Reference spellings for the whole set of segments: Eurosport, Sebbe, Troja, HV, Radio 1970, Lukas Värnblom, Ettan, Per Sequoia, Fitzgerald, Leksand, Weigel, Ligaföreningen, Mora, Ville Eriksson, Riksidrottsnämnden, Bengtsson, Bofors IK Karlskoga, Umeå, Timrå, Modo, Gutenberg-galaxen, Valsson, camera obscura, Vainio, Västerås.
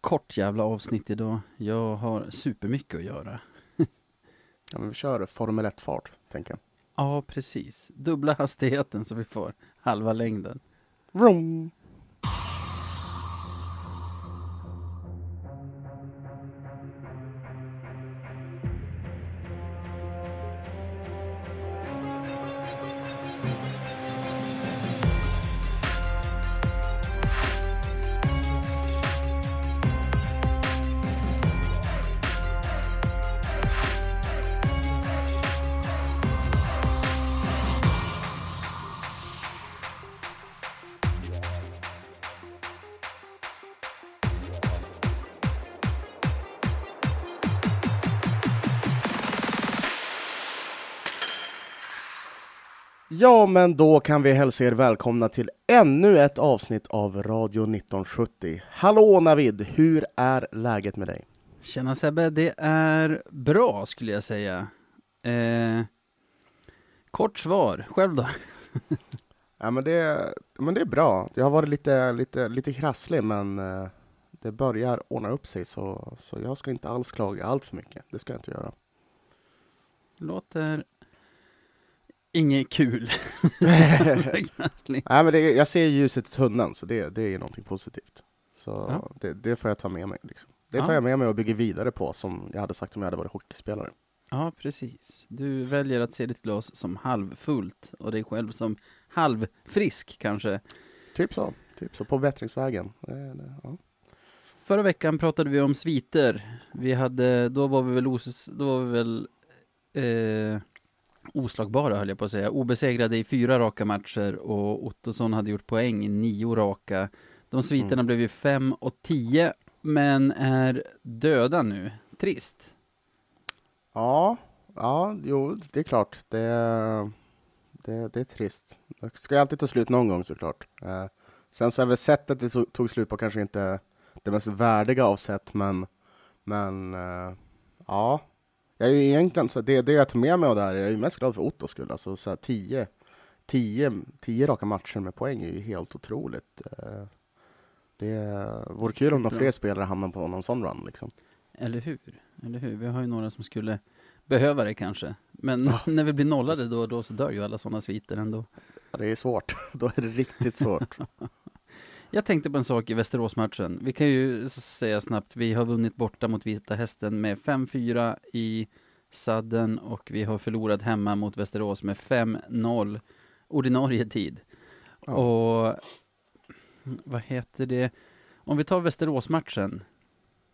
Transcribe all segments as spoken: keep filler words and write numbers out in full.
kort jävla avsnitt idag. Jag har supermycket att göra. Ja, men vi kör Formel ett-fart, tänker jag. Ja, precis. Dubbla hastigheten så vi får halva längden. Vroom. Ja, men då kan vi hälsa er välkomna till ännu ett avsnitt av Radio nittonhundrasjuttio. Hallå Navid, hur är läget med dig? Tjena Sebbe, det är bra skulle jag säga. Eh, kort svar, själv då? Ja, men det, men det är bra. Jag har varit lite, lite, lite krasslig, men det börjar ordna upp sig. Så, så jag ska inte alls klaga allt för mycket. Det ska jag inte göra. Låter... Inget kul. Nej, men det, jag ser ljuset i tunneln, så det, det är någonting positivt. Så ja. det, det får jag ta med mig. Liksom. Det tar ja. jag med mig och bygger vidare på, som jag hade sagt om jag hade varit hockeyspelare. Ja, precis. Du väljer att se ditt glas som halvfullt och dig själv som halvfrisk kanske. Typ så. Typ så. På bättringsvägen. Ja. Förra veckan pratade vi om sviter. Vi hade, då var vi väl... Os, då var vi väl eh, Oslagbara höll jag på att säga. Obesegrade i fyra raka matcher och Ottosson hade gjort poäng i nio raka. De sviterna mm. blev ju fem och tio, men är döda nu. Trist. Ja, ja, jo, det är klart. Det, det, det är trist. Det ska ju alltid ta slut någon gång såklart. Eh, sen så har vi sett att det tog slut på kanske inte det mest värdiga avsätt, men, men eh, ja... Jag är ju egentligen, så det, det jag tar med mig av det här, jag är ju mest glad för Otto skull. Alltså så här tio, tio, tio raka matcher med poäng är ju helt otroligt. Det vore kul om de fler spelare hamnar på någon sån run liksom. Eller hur? Eller hur? Vi har ju några som skulle behöva det kanske. Men ja. när vi blir nollade då, då så dör ju alla sådana sviter ändå. Ja, det är svårt. Då är det riktigt svårt. Jag tänkte på en sak i Västerås-matchen. Vi kan ju säga snabbt, vi har vunnit borta mot Vita Hästen med fem fyra i sadden och vi har förlorat hemma mot Västerås med fem noll ordinarie tid. Ja. Och vad heter det? Om vi tar Västerås-matchen.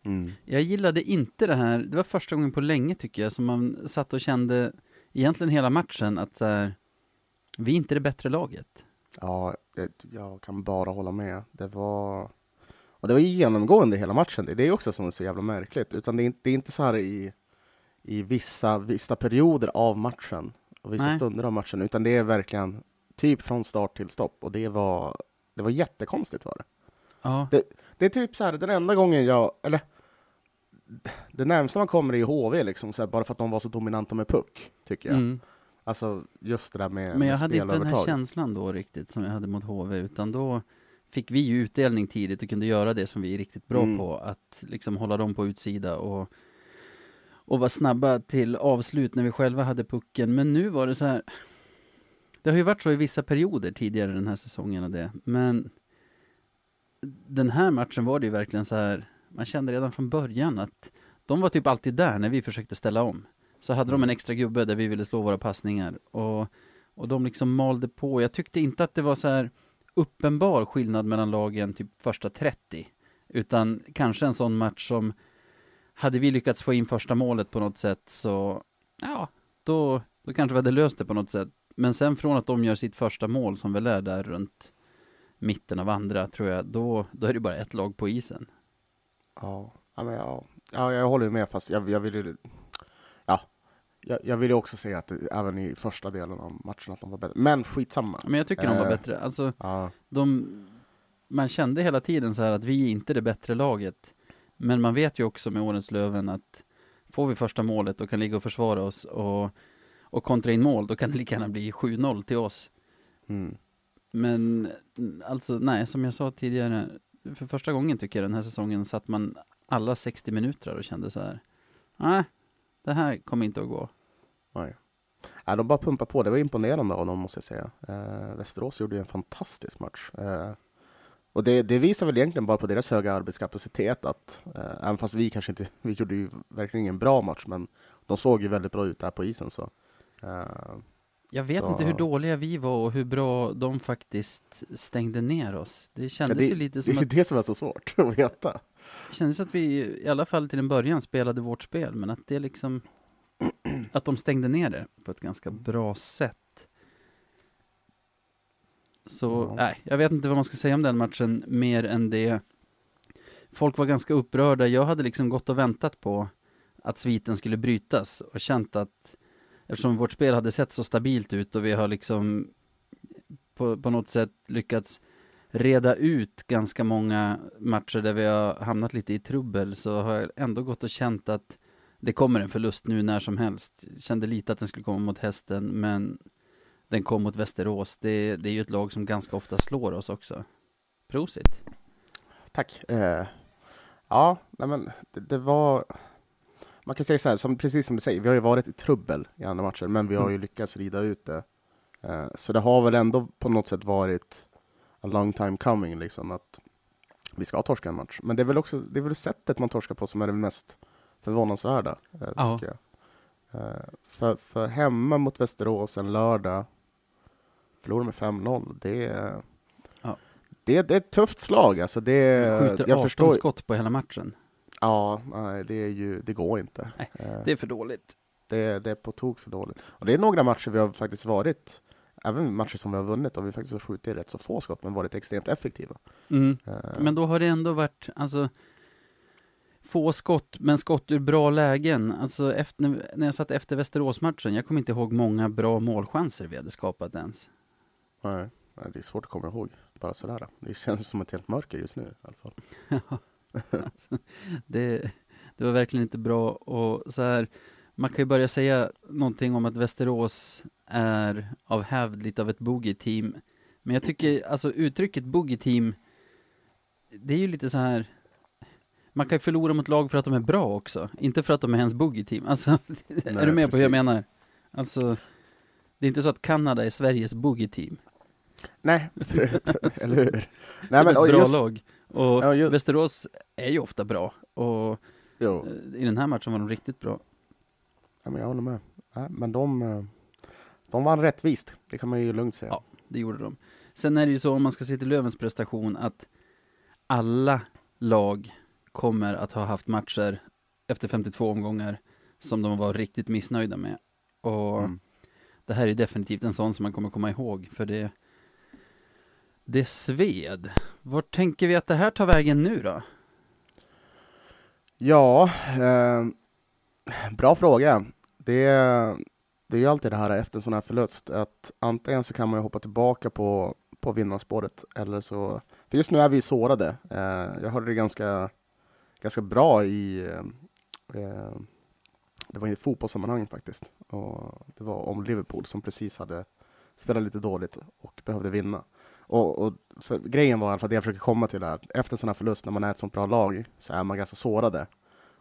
Mm. Jag gillade inte det här. Det var första gången på länge tycker jag som man satt och kände egentligen hela matchen att så här, vi är inte det bättre laget. Ja, jag kan bara hålla med. Det var och det var genomgående hela matchen. Det är också som är så jävla märkligt. Utan det är inte, det är inte så här i, i vissa, vissa perioder av matchen och vissa Nej. stunder av matchen. Utan det är verkligen typ från start till stopp. Och det var, det var jättekonstigt var det. Ja. det. Det är typ så här, den enda gången jag... Eller, det närmsta man kommer i H V liksom, så här, bara för att de var så dominanta med puck, tycker jag. Mm. Alltså just det där med spelövertag. Men jag hade inte den här känslan då riktigt som jag hade mot H V, utan då fick vi ju utdelning tidigt och kunde göra det som vi är riktigt bra mm. på, att liksom hålla dem på utsida och, och vara snabba till avslut när vi själva hade pucken. Men nu var det så här, det har ju varit så i vissa perioder tidigare den här säsongen och det, men den här matchen var det ju verkligen så här, man kände redan från början att de var typ alltid där när vi försökte ställa om. Så hade de en extra gubbe där vi ville slå våra passningar. Och, och de liksom malde på. Jag tyckte inte att det var så här uppenbar skillnad mellan lagen typ första trettio. Utan kanske en sån match som hade vi lyckats få in första målet på något sätt så ja, då, då kanske vi hade löst det på något sätt. Men sen från att de gör sitt första mål som väl är där runt mitten av andra tror jag, då, då är det bara ett lag på isen. Ja, men ja, ja jag håller med fast jag, jag vill ju... Ja, jag, jag ville också säga att även i första delen av matchen att de var bättre. Men skitsamma. Men jag tycker eh, de var bättre. Alltså, ja. de, man kände hela tiden så här att vi är inte det bättre laget. Men man vet ju också med årens Löven att får vi första målet och kan ligga och försvara oss och, och kontra in mål, då kan det lika gärna bli sju noll till oss. Mm. Men alltså, nej, som jag sa tidigare, för första gången tycker jag den här säsongen satt man alla sextio minuter och kände så här, nej, det här kommer inte att gå. Nej. Ja, de bara pumpade på. Det var imponerande av dem, måste jag säga. Eh, Västerås gjorde ju en fantastisk match. Eh, och det, det visar väl egentligen bara på deras höga arbetskapacitet att, eh, även fast vi kanske inte, vi gjorde ju verkligen ingen bra match, men de såg ju väldigt bra ut där på isen. Så, eh, jag vet så. inte hur dåliga vi var och hur bra de faktiskt stängde ner oss. Det kändes ja, det, ju lite som det, att... Det är det som är så svårt att veta. Det kändes att vi i alla fall till en början spelade vårt spel, men att det liksom... Att de stängde ner det på ett ganska bra sätt. Så, nej, äh, jag vet inte vad man ska säga om den matchen mer än det. Folk var ganska upprörda. Jag hade liksom gått och väntat på att sviten skulle brytas och känt att, eftersom vårt spel hade sett så stabilt ut och vi har liksom på, på något sätt lyckats reda ut ganska många matcher där vi har hamnat lite i trubbel, så har jag ändå gått och känt att det kommer en förlust nu när som helst. Kände lite att den skulle komma mot Hästen, men den kom mot Västerås. Det, det är ju ett lag som ganska ofta slår oss också. Prosit. Tack. Eh, ja, nej men det, det var... Man kan säga så här, som, precis som du säger, vi har ju varit i trubbel i andra matcher, men vi har ju mm. lyckats rida ut det. Eh, så det har väl ändå på något sätt varit a long time coming, liksom, att vi ska torska en match. Men det är väl också det är väl sättet man torskar på som är det mest... förvånansvärda, eh, ja. tycker jag. Eh, för, för hemma mot Västerås en lördag förlorar med fem noll. Det är, ja. det, det är ett tufft slag. Alltså det är, skjuter jag arton förstår, skott på hela matchen. Ja, nej, det, är ju, det går inte. Nej, det är för dåligt. Eh, det, det är på tok för dåligt. Och det är några matcher vi har faktiskt varit, även matcher som vi har vunnit, och vi faktiskt har skjutit rätt så få skott, men varit extremt effektiva. Mm. Eh. Men då har det ändå varit... Alltså, få skott, men skott ur bra lägen. Alltså efter, när jag satt efter Västeråsmatchen, jag kommer inte ihåg många bra målchanser vi hade skapat ens. Nej, det är svårt att komma ihåg. Bara sådär. Det känns som ett helt mörker just nu i alla fall. alltså, det, det var verkligen inte bra. Och så här, man kan ju börja säga någonting om att Västerås är av hävd lite av ett boogie-team. Men jag tycker, alltså uttrycket boogie-team, det är ju lite så här... Man kan ju förlora mot lag för att de är bra också. Inte för att de är ens boogie-team. Alltså, nej, är du med precis. på hur jag menar? Alltså, det är inte så att Kanada är Sveriges boogie-team. Nej, alltså, eller hur? Nej, men, det är ett bra just, lag. Och ja, just, Västerås är ju ofta bra. Och jo. I den här matchen var de riktigt bra. Ja, men jag håller med. Ja, men de, de var rättvist. Det kan man ju lugnt säga. Ja, det gjorde de. Sen är det ju så, om man ska se till Lövens prestation, att alla lag... kommer att ha haft matcher efter femtiotvå omgångar som de var riktigt missnöjda med. Och mm. det här är definitivt en sån som man kommer komma ihåg, för det det sved. Vart tänker vi att det här tar vägen nu då? Ja, eh, bra fråga. Det, det är ju alltid det här efter en sån här förlust, att antingen så kan man ju hoppa tillbaka på, på vinnarspåret, eller så, för just nu är vi sårade. Eh, jag hörde det ganska ganska bra i eh, det var i fotbollssammanhang faktiskt, och det var om Liverpool som precis hade spelat lite dåligt och behövde vinna, och, och för, grejen var i alla fall det jag försöker komma till, att efter sådana förlust, när man är ett sånt bra lag, så är man ganska sårade,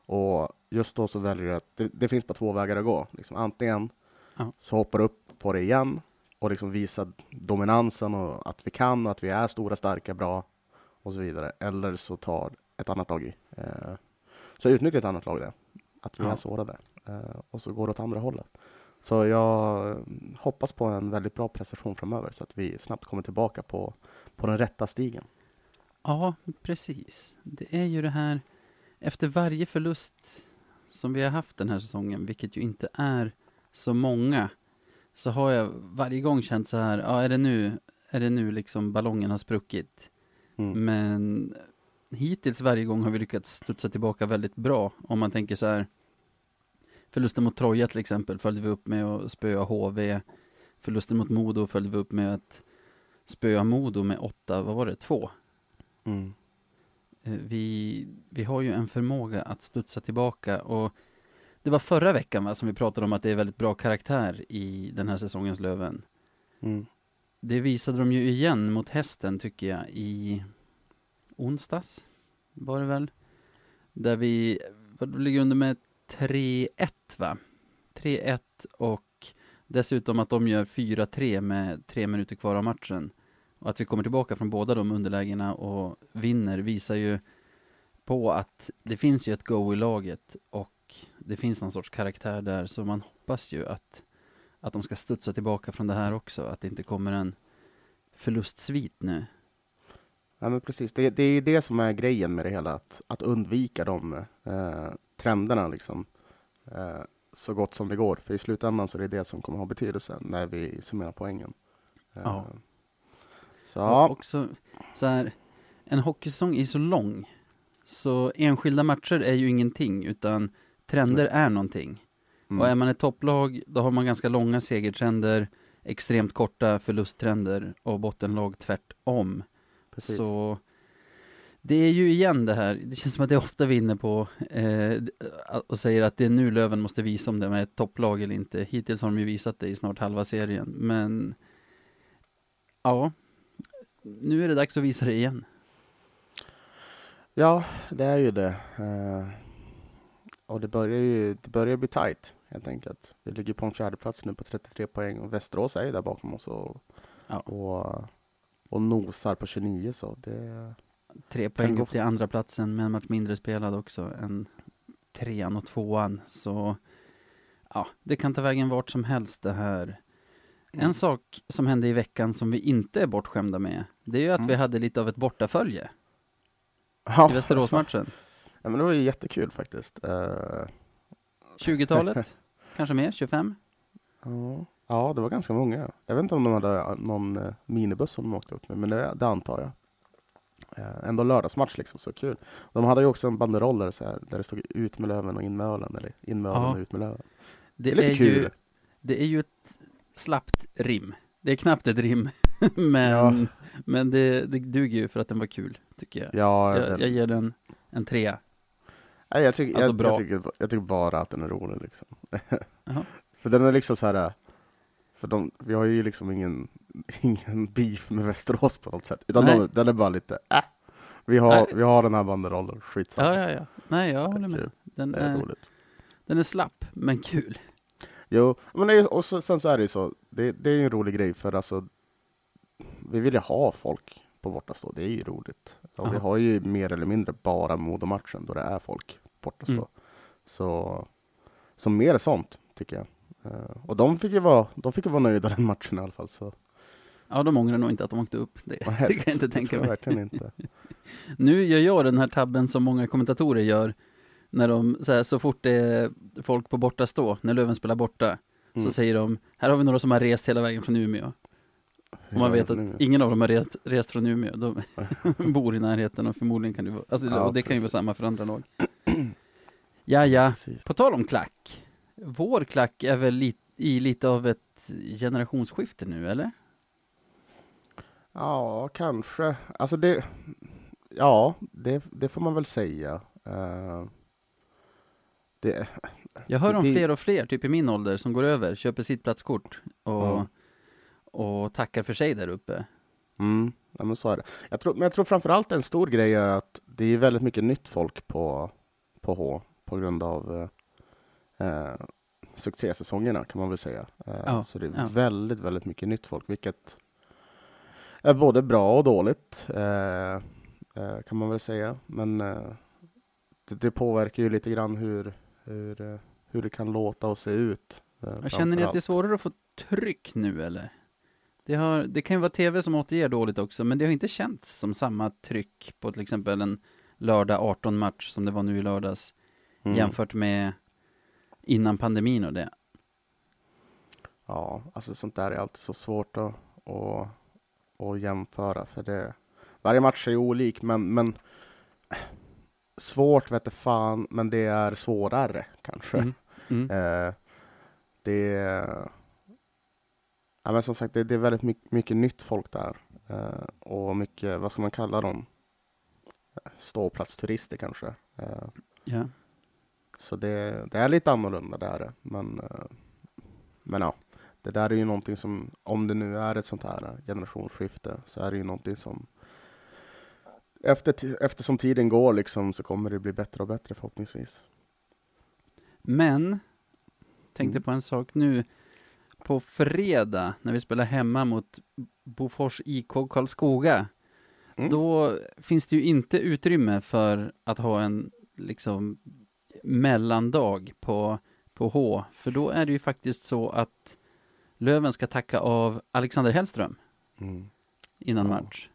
och just då så väljer jag att det, det finns bara två vägar att gå, liksom, antingen Aha. så hoppar upp på det igen och liksom visar dominansen och att vi kan och att vi är stora, starka, bra och så vidare, eller så tar ett annat lag i. Eh, så utnyttja ett annat lag där. Att vi ja. är sårade. Eh, och så går det åt andra hållet. Så jag hoppas på en väldigt bra prestation framöver, så att vi snabbt kommer tillbaka på, på den rätta stigen. Ja, precis. Det är ju det här, efter varje förlust som vi har haft den här säsongen, vilket ju inte är så många, så har jag varje gång känt så här, ja, är det nu, är det nu liksom ballongen har spruckit? Mm. Men hittills varje gång har vi lyckats studsa tillbaka väldigt bra. Om man tänker så här, förlusten mot Troja till exempel följde vi upp med att spöa H V. Förlusten mot Modo följde vi upp med att spöa Modo med åtta, vad var det, två? Mm. Vi, vi har ju en förmåga att studsa tillbaka, och det var förra veckan va, som vi pratade om att det är väldigt bra karaktär i den här säsongens Löven. Mm. Det visade de ju igen mot Hästen, tycker jag, i onsdags var det väl, där vi ligger under med tre ett va? tre ett och dessutom att de gör fyra tre med tre minuter kvar av matchen. Och att vi kommer tillbaka från båda de underlägena och vinner visar ju på att det finns ju ett go i laget och det finns någon sorts karaktär där, så man hoppas ju att, att de ska studsa tillbaka från det här också, att det inte kommer en förlustsvit nu. Ja, men precis, det, det är ju det som är grejen med det hela, att, att undvika de eh, trenderna liksom, eh, så gott som det går, för i slutändan så är det det som kommer ha betydelse när vi summerar poängen. Eh, ja. Så. Ja, också, så här, en hockeysäsong är så lång, så enskilda matcher är ju ingenting, utan trender är någonting. Mm. Och är man ett topplag, då har man ganska långa segertrender, extremt korta förlusttrender och bottenlag tvärtom. Precis. Så det är ju igen det här, det känns som att det ofta vinner på eh, och säger att det är nu Löven måste visa om det är ett topplag eller inte. Hittills har de ju visat det i snart halva serien, men ja, nu är det dags att visa det igen. Ja, det är ju det. Eh, och det börjar ju det börjar bli tajt, helt enkelt. Vi ligger på en fjärde plats nu på trettiotre poäng och Västerås är ju där bakom oss och, ja. och, och nosar på tjugonio. Så det, tre poäng upp till andra platsen med en match mindre spelad också än trean och tvåan. Så ja, det kan ta vägen vart som helst det här. En sak som hände i veckan som vi inte är bortskämda med, det är ju att mm. vi hade lite av ett bortafölje ja. i Västerås-matchen. Ja, men det var ju jättekul faktiskt. Uh... tjugotalet? Kanske mer? tjugofem? Ja. ja, det var ganska många. Jag vet inte om de hade någon minibuss som de åkte upp med, men det, det antar jag. Uh, ändå lördagsmatch liksom, så kul. De hade ju också en banderoll där, så här, där det stod ut med Löven och in med ölen, eller in med ölen ja. och ut med Löven. Det, det är lite är kul. Ju, det är ju ett slappt rim. Det är knappt ett rim. men ja. men det, det duger ju för att den var kul, tycker jag. Ja, jag, den... jag ger den en trea. Nej, jag, tycker, alltså jag, bra. Jag, tycker, jag tycker bara att den är rolig. Liksom. Uh-huh. För den är liksom så här... För de, vi har ju liksom ingen, ingen beef med Västerås på något sätt. Utan de, den är bara lite... Äh, vi, har, vi har den här banderollen. Skitsamma. Ja, ja, ja. Nej, jag håller med. Den är, är, den är slapp, men kul. Jo, men det är, och så, sen så är det ju så. Det, det är ju en rolig grej för alltså... Vi vill ju ha folk på bortastå. Det är ju roligt. Och vi har ju mer eller mindre bara Modo-matchen då det är folk bortastå. Mm. Så, så mer sånt, tycker jag. Uh, och de fick ju vara, de fick ju vara nöjda den matchen i alla fall. Så. Ja, de ångrar nog inte att de åkte upp. Det kan jag inte tänka mig. Verkligen inte. Nu gör jag den här tabben som många kommentatorer gör. När de, så här, så fort det är folk på bortastå, när Löven spelar borta, mm. så säger de, här har vi några som har rest hela vägen från Umeå. Om man vet att ingen av dem har rest, rest från Umeå. De bor i närheten och förmodligen kan det vara... Alltså, ja, och det precis. Kan ju vara samma för andra lag. ja, ja. Precis. På tal om klack. Vår klack är väl li- i lite av ett generationsskifte nu, eller? Ja, kanske. Alltså det... Ja, det, det får man väl säga. Uh, det, Jag hör det, om fler och fler, typ i min ålder, som går över, köper sitt platskort och... Mm. och tackar för sig där uppe. Mm, ja, men så är det. Jag tror, men jag tror framförallt en stor grej är att det är väldigt mycket nytt folk på, på H på grund av eh, succésäsongerna kan man väl säga. Eh, ja, så det är ja. väldigt, väldigt mycket nytt folk, vilket är både bra och dåligt eh, eh, kan man väl säga. Men eh, det, det påverkar ju lite grann hur, hur, hur det kan låta och se ut. Eh, Känner ni att det är svårare att få tryck nu, eller? Det, har, det kan ju vara tv som återger dåligt också, men det har inte känts som samma tryck på till exempel en lördag arton-match som det var nu i lördags mm. jämfört med innan pandemin och det. Ja, alltså sånt där är alltid så svårt att, att, att jämföra, för det, varje match är ju olik, men, men svårt vet du fan, men det är svårare kanske. Mm. Mm. Eh, det Ja, men som sagt, det, det är väldigt mycket, mycket nytt folk där. Eh, och mycket, vad ska man kalla dem? Ståplatsturister kanske. Eh, yeah. Så det, det är lite annorlunda där. Men, eh, men ja, det där är ju någonting som, om det nu är ett sånt här generationsskifte, så är det ju någonting som efter t- eftersom tiden går liksom, så kommer det bli bättre och bättre förhoppningsvis. Men tänkte på en sak nu. På fredag när vi spelar hemma mot Bofors I K Karlskoga, mm. då finns det ju inte utrymme för att ha en liksom mellandag på, på H. För då är det ju faktiskt så att Löven ska tacka av Alexander Hellström mm. innan ja. match.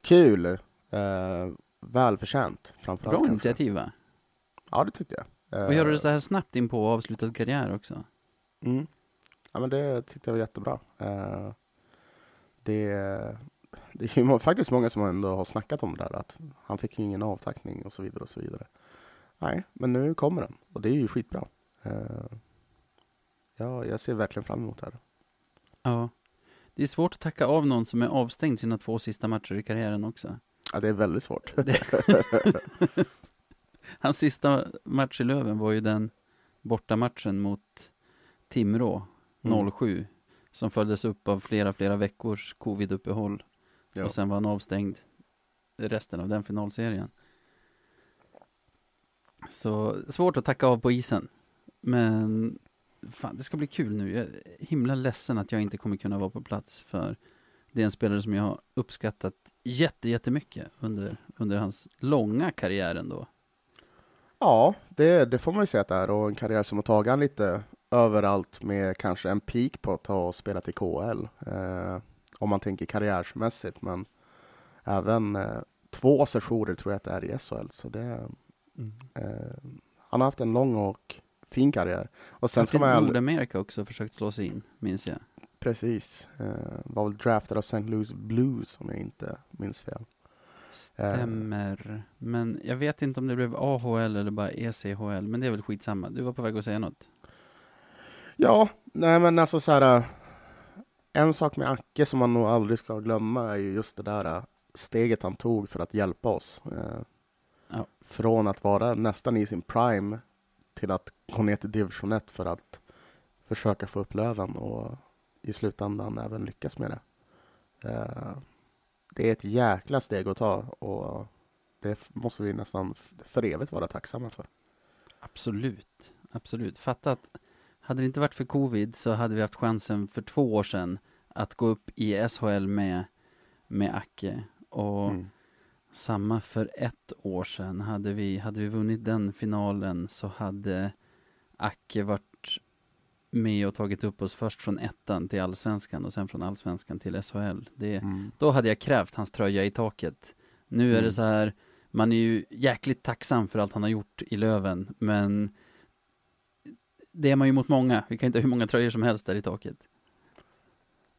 Kul. Eh, välförtjänt framförallt. Bra initiativ, va? Ja, det tyckte jag. Eh, och gör du det så här snabbt in på avslutad karriär också? Mm. Ja, men det tyckte jag var jättebra. Eh, det, det är ju faktiskt många som ändå har snackat om det där, att han fick ingen avtackning och så vidare och så vidare. Nej, men nu kommer den. Och det är ju skitbra. Eh, ja, jag ser verkligen fram emot det här. Ja. Det är svårt att tacka av någon som är avstängd sina två sista matcher i karriären också. Ja, det är väldigt svårt. Hans sista match i Löven var ju den bortamatchen mot Timrå noll sju mm. som följdes upp av flera, flera veckors covid-uppehåll. Ja. Och sen var han avstängd resten av den finalserien. Så svårt att tacka av på isen. Men fan, det ska bli kul nu. Jag är himla ledsen att jag inte kommer kunna vara på plats, för det är en spelare som jag har uppskattat jätte, jättemycket under, under hans långa karriär ändå. Ja, det, det får man ju säga att det är. Och en karriär som har tagit han lite överallt, med kanske en peak på att ta och spela till K L. Eh, om man tänker karriärsmässigt. Men även eh, två sessioner tror jag att det är i S H L. Så det, mm. eh, han har haft en lång och fin karriär. Och sen ska man Nordamerika också försökt slå sig in, minns jag. Precis. Eh, var väl draftad av Saint Louis Blues, om jag inte minns fel. Stämmer. Eh. Men jag vet inte om det blev A H L eller bara E C H L. Men det är väl skitsamma. Du var på väg att säga något. Ja, nej men alltså så här. En sak med Acke som man nog aldrig ska glömma är ju just det där steget han tog för att hjälpa oss. Eh, ja. Från att vara nästan i sin prime till att gå ner till division ett för att försöka få upp Löven och i slutändan även lyckas med det. Eh, det är ett jäkla steg att ta, och det f- måste vi nästan för evigt vara tacksamma för. Absolut, absolut. Fattat. Hade det inte varit för covid så hade vi haft chansen för två år sedan att gå upp i S H L med, med Acke. Och mm. samma för ett år sedan. Hade vi, hade vi vunnit den finalen så hade Acke varit med och tagit upp oss först från ettan till Allsvenskan och sen från Allsvenskan till S H L. Det, mm. Då hade jag krävt hans tröja i taket. Nu mm. är det så här, man är ju jäkligt tacksam för allt han har gjort i Löven, men det är man ju mot många. Vi kan inte ha hur många tröjor som helst där i taket.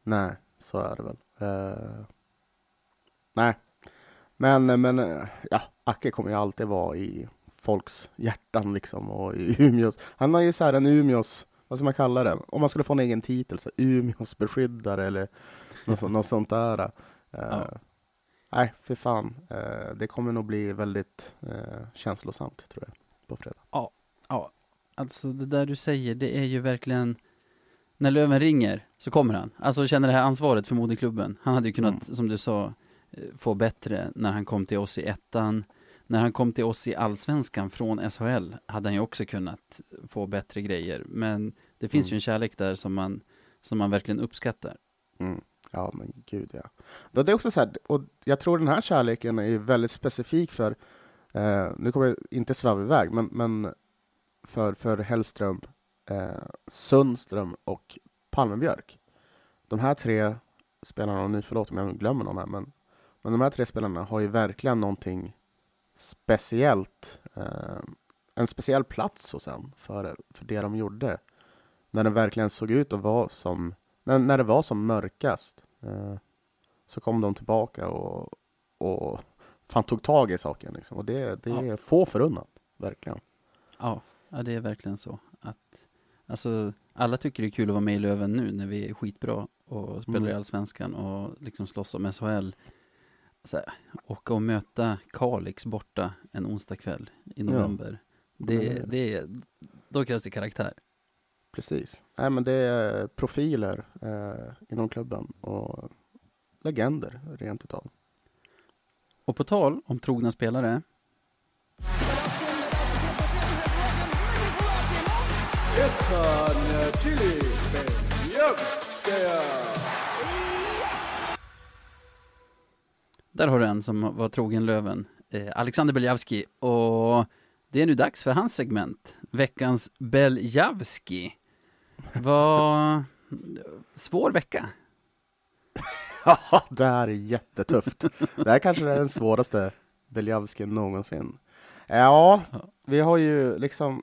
Nej, så är det väl. Uh, nej. Men, men ja, Acke kommer ju alltid vara i folks hjärtan liksom, och i Umeås. Han har ju så här en Umeås, vad ska man kalla det? Om man skulle få en egen titel, så Umeås beskyddare eller något, något sånt där. Uh, ja. Nej, för fan. Uh, det kommer nog bli väldigt uh, känslosamt, tror jag, på fredag. Ja, ja. Alltså det där du säger, det är ju verkligen, när Löven ringer så kommer han. Alltså känner det här ansvaret för moderklubben. Han hade ju kunnat, mm. som du sa, få bättre när han kom till oss i ettan. När han kom till oss i Allsvenskan från S H L hade han ju också kunnat få bättre grejer. Men det finns mm. ju en kärlek där som man, som man verkligen uppskattar. Mm. Ja, men gud ja. Det är också så här, och jag tror den här kärleken är väldigt specifik för, eh, nu kommer jag inte sväva iväg, men, men För, för Hellström, eh, Sundström och Palmenbjörk. De här tre spelarna, och nu förlåt om jag glömmer någon här, men, men de här tre spelarna har ju verkligen någonting speciellt, eh, en speciell plats hos en för, för det de gjorde. När den verkligen såg ut och var som, när, när det var som mörkast, eh, så kom de tillbaka och, och fan tog tag i saken liksom. Och det, det är ja. få förunnat, verkligen. Ja. Ja, det är verkligen så. Att, alltså, alla tycker det är kul att vara med i Löven nu när vi är skitbra och spelar mm. i Allsvenskan och liksom slåss om S H L. Så här, åka och möta Kalix borta en onsdag kväll i november. Ja. Det, mm. det, då krävs det karaktär. Precis. Nej, men det är profiler eh, inom klubben och legender rent utav. Och på tal om trogna spelare. Ettan Chili Benjamska. Där har du en som var trogen Löven, eh, Alexander Beljavski. Och det är nu dags för hans segment, veckans Beljavski. Vad svår vecka. Ja, det här är jättetufft. Det här kanske är den svåraste Beljavsken någonsin. Ja, vi har ju liksom...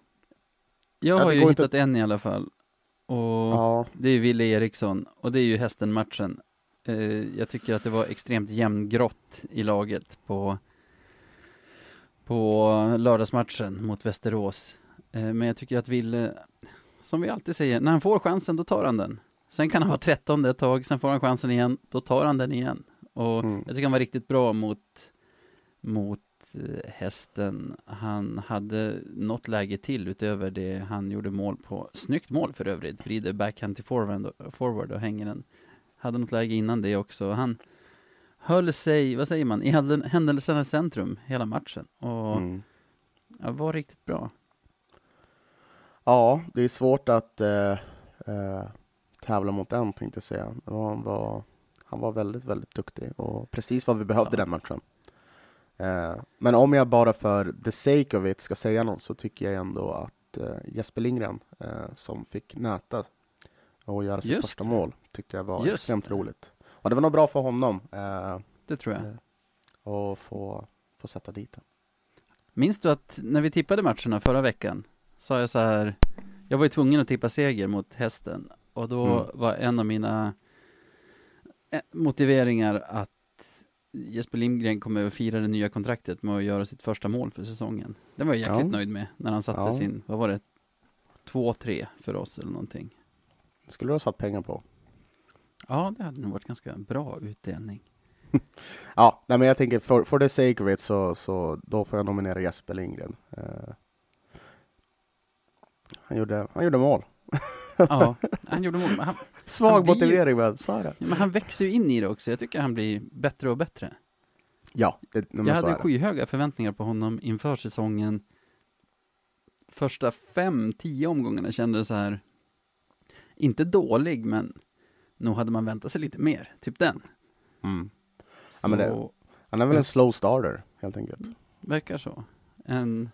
Jag har ju hittat inte... en i alla fall. Och ja. Det är Ville Eriksson. Och det är ju Hästen-matchen. Eh, jag tycker att det var extremt jämngrått i laget på, på lördagsmatchen mot Västerås. Eh, men jag tycker att Ville, som vi alltid säger, när han får chansen då tar han den. Sen kan han vara trettonde ett tag, sen får han chansen igen, då tar han den igen. Och mm. jag tycker han var riktigt bra mot, mot Hästen. Han hade något läge till utöver det han gjorde mål på. Snyggt mål för övrigt. Vrider backhand till forward och, forward och hänger den. Hade något läge innan det också. Han höll sig, vad säger man, i händelsernas centrum hela matchen. Och mm. ja, var riktigt bra. Ja, det är svårt att... Eh, eh... tävla mot den, tänkte jag säga. Han var, han var väldigt, väldigt duktig. Och precis vad vi behövde ja. den matchen. Eh, men om jag bara för the sake of it ska säga något, så tycker jag ändå att eh, Jesper Lindgren eh, som fick näta och göra sitt Just första det. mål, tyckte jag var Just extremt det. roligt. Och det var nog bra för honom. Eh, det tror jag. Eh, och få, få sätta dit den. Minns du att när vi tippade matcherna förra veckan sa jag så här, jag var ju tvungen att tippa seger mot Hästen. Och då mm. var en av mina motiveringar att Jesper Lindgren kom över och fira det nya kontraktet med att göra sitt första mål för säsongen. Den var jag jäkligt ja. nöjd med när han satte ja. sin, vad var det, två tre för oss eller någonting. Det skulle du ha satt pengar på. Ja, det hade nog varit ganska bra utdelning. ja, nej, men jag tänker för, för the sake of it så, så då får jag nominera Jesper Lindgren. Uh, han, gjorde, han gjorde mål. ja, han gjorde mål. Han, Svag han blir, motivering, men så är det. Men han växer ju in i det också. Jag tycker han blir bättre och bättre. Ja, det, jag hade skyhöga förväntningar på honom inför säsongen. Första fem, tio omgångarna kändes så här, inte dålig, men nog hade man väntat sig lite mer. Typ den. Mm. Ja, men det, han är väl en slow starter, helt enkelt. Verkar så. En,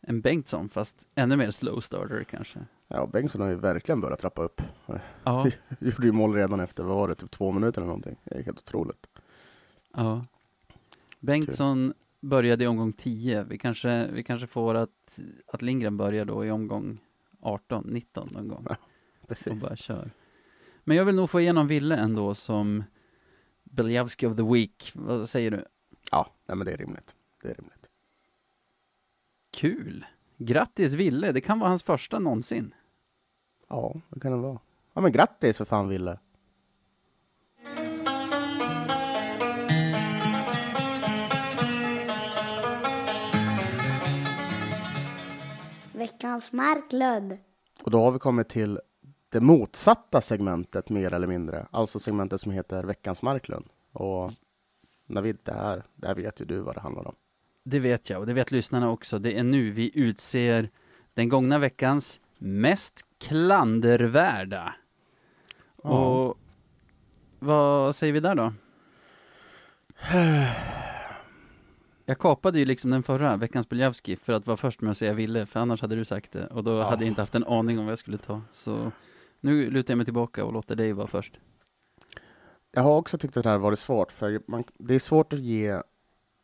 en Bengtsson, fast ännu mer slow starter kanske. Ja, Bengtsson har ju verkligen börjat trappa upp. Ja. Gjorde ju mål redan efter, vad var det, typ två minuter eller någonting. Det är helt otroligt. Ja. Bengtsson Kul. började i omgång tio. Vi kanske, vi kanske får att, att Lindgren börjar då i omgång arton nitton någon gång. Ja, precis. Och bara kör. Men jag vill nog få igenom Ville ändå som Beljavski of the Week. Vad säger du? Ja, nej, men det är rimligt. Det är rimligt. Kul. Grattis Ville, det kan vara hans första någonsin. Ja, det kan det vara. Ja, men grattis för fan Ville. Veckans marklöd. Och då har vi kommit till det motsatta segmentet mer eller mindre. Alltså segmentet som heter Veckans marklöd. Och Navid, det här, det här vet ju du vad det handlar om. Det vet jag och det vet lyssnarna också. Det är nu vi utser den gångna veckans mest klandervärda. Mm. Och vad säger vi där då? Jag kapade ju liksom den förra veckans Beljavski för att vara först med att säga Ville. För annars hade du sagt det. Och då oh. hade jag inte haft en aning om vad jag skulle ta. Så nu lutar jag mig tillbaka och låter dig vara först. Jag har också tyckt att det här varit svårt. För man, det är svårt att ge...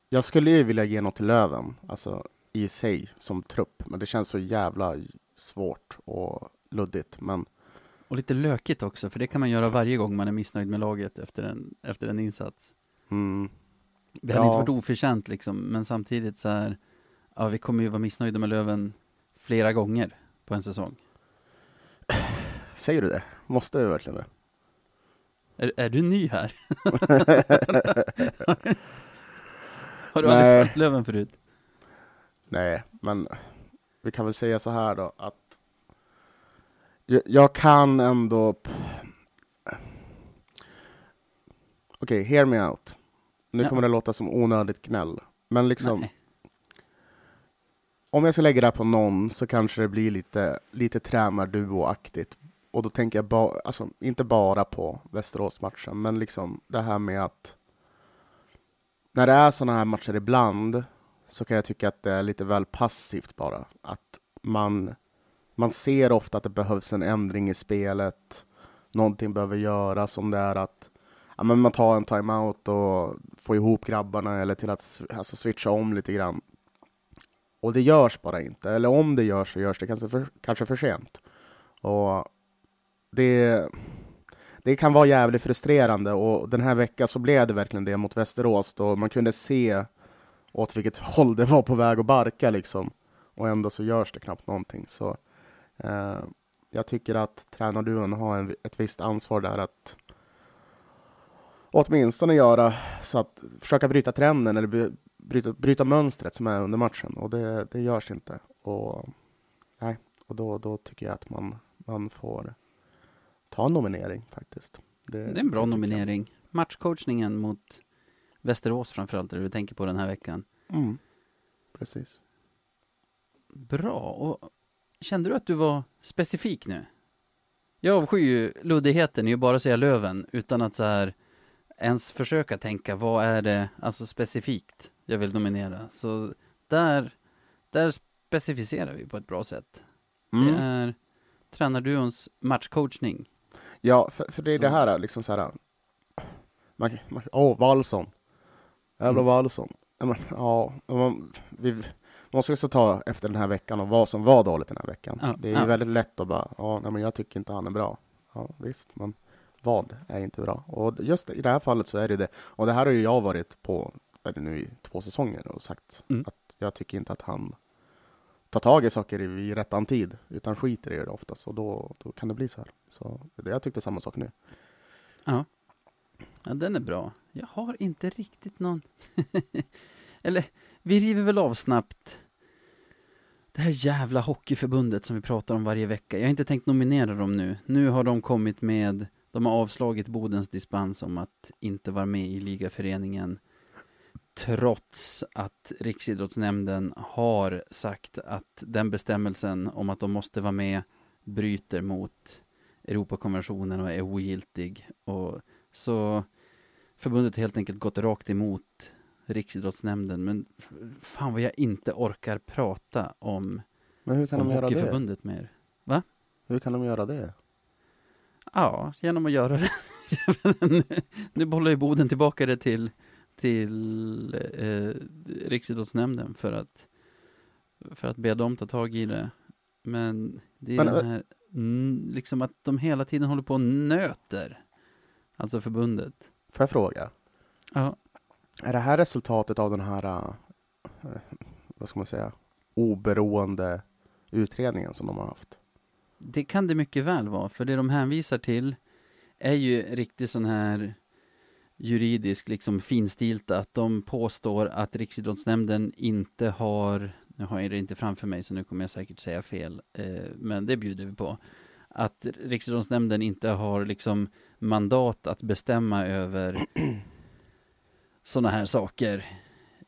Jag skulle ju vilja ge något till Löven, alltså i sig som trupp, men det känns så jävla svårt och luddigt. Men... Och lite lökigt också, för det kan man göra varje gång man är missnöjd med laget efter en, efter en insats. Mm. Det hade ja. inte varit oförtjänt liksom, men samtidigt så här, ja, vi kommer ju vara missnöjda med Löven flera gånger på en säsong. Säger du det? Måste vi verkligen det? Är, är du ny här? Har du Nej. aldrig följt Löven förut? Nej, men vi kan väl säga så här då, att jag, jag kan ändå... P- Okej, okay, hear me out. Nu kommer det låta som onödigt knäll. Men liksom... Nej. Om jag ska lägga det på någon så kanske det blir lite, lite tränarduo-aktigt. Och då tänker jag ba- alltså, inte bara på Västerås-matchen. Men liksom det här med att... När det är såna här matcher ibland så kan jag tycka att det är lite väl passivt bara. Att man, man ser ofta att det behövs en ändring i spelet. Någonting behöver göras, om det är att ja, men man tar en timeout och får ihop grabbarna eller till att alltså, switcha om lite grann. Och det görs bara inte. Eller om det görs så görs det kanske för, kanske för sent. Och det, det kan vara jävligt frustrerande. Och den här veckan så blev det verkligen det mot Västerås. Då man kunde se åt vilket håll det var på väg att barka. Liksom. Och ändå så görs det knappt någonting. Så, eh, jag tycker att tränarduon har en, ett visst ansvar där att åtminstone göra så att försöka bryta trenden eller be, Bryta, bryta mönstret som är under matchen. Och det, det görs inte. Och, nej. och då, då tycker jag att man, man får ta en nominering faktiskt. Det, det är en bra nominering. Jag. Matchcoachningen mot Västerås framförallt. Det du tänker på den här veckan. Mm. Precis. Bra. Och kände du att du var specifik nu? Jag avskyr ju luddigheten i att bara säga Löven. Utan att så här ens försöka tänka vad är det alltså specifikt. Jag vill nominera. Så där, där specificerar vi på ett bra sätt. Mm. Det är tränarduons matchcoachning. Ja, för, för det är så. Det här liksom så här. Man, man, åh, Valsson. Jävla mm. Valsson. Man, ja, man, vi, man måste också ta efter den här veckan och vad som var dåligt den här veckan. Ja, det är ju ja. väldigt lätt att bara, ja, nej, men jag tycker inte han är bra. Ja, visst, men vad är inte bra? Och just i det här fallet så är det det. Och det här har ju jag varit på nu i två säsonger och sagt mm. att jag tycker inte att han tar tag i saker i rättan tid utan skiter i det oftast, och då, då kan det bli så här. Så det, jag tyckte samma sak nu. Ja. Ja, den är bra. Jag har inte riktigt någon eller vi river väl av snabbt det här jävla hockeyförbundet som vi pratar om varje vecka. Jag har inte tänkt nominera dem nu. Nu har de kommit med, de har avslagit Bodens dispens om att inte vara med i ligaföreningen. Trots att Riksidrottsnämnden har sagt att den bestämmelsen om att de måste vara med bryter mot Europakonventionen och är ogiltig. Och så förbundet helt enkelt gått rakt emot Riksidrottsnämnden. Men fan vad jag inte orkar prata om, men hur kan om de göra hockeyförbundet det? Mer. Va? Hur kan de göra det? Ja, genom att göra det. nu, nu bollar ju Boden tillbaka det till... till eh, Riksidrottsnämnden för att för att be dem ta tag i det. Men det är men, den här, n- liksom att de hela tiden håller på och nöter. Alltså förbundet. Får jag fråga? Ja. Är det här resultatet av den här äh, vad ska man säga, oberoende utredningen som de har haft? Det kan det mycket väl vara, för det de hänvisar till är ju riktigt sån här juridisk liksom finstilt, att de påstår att Riksidrottsnämnden inte har, nu har jag det inte framför mig så nu kommer jag säkert säga fel, eh, men det bjuder vi på, att Riksidrottsnämnden inte har liksom mandat att bestämma över sådana här saker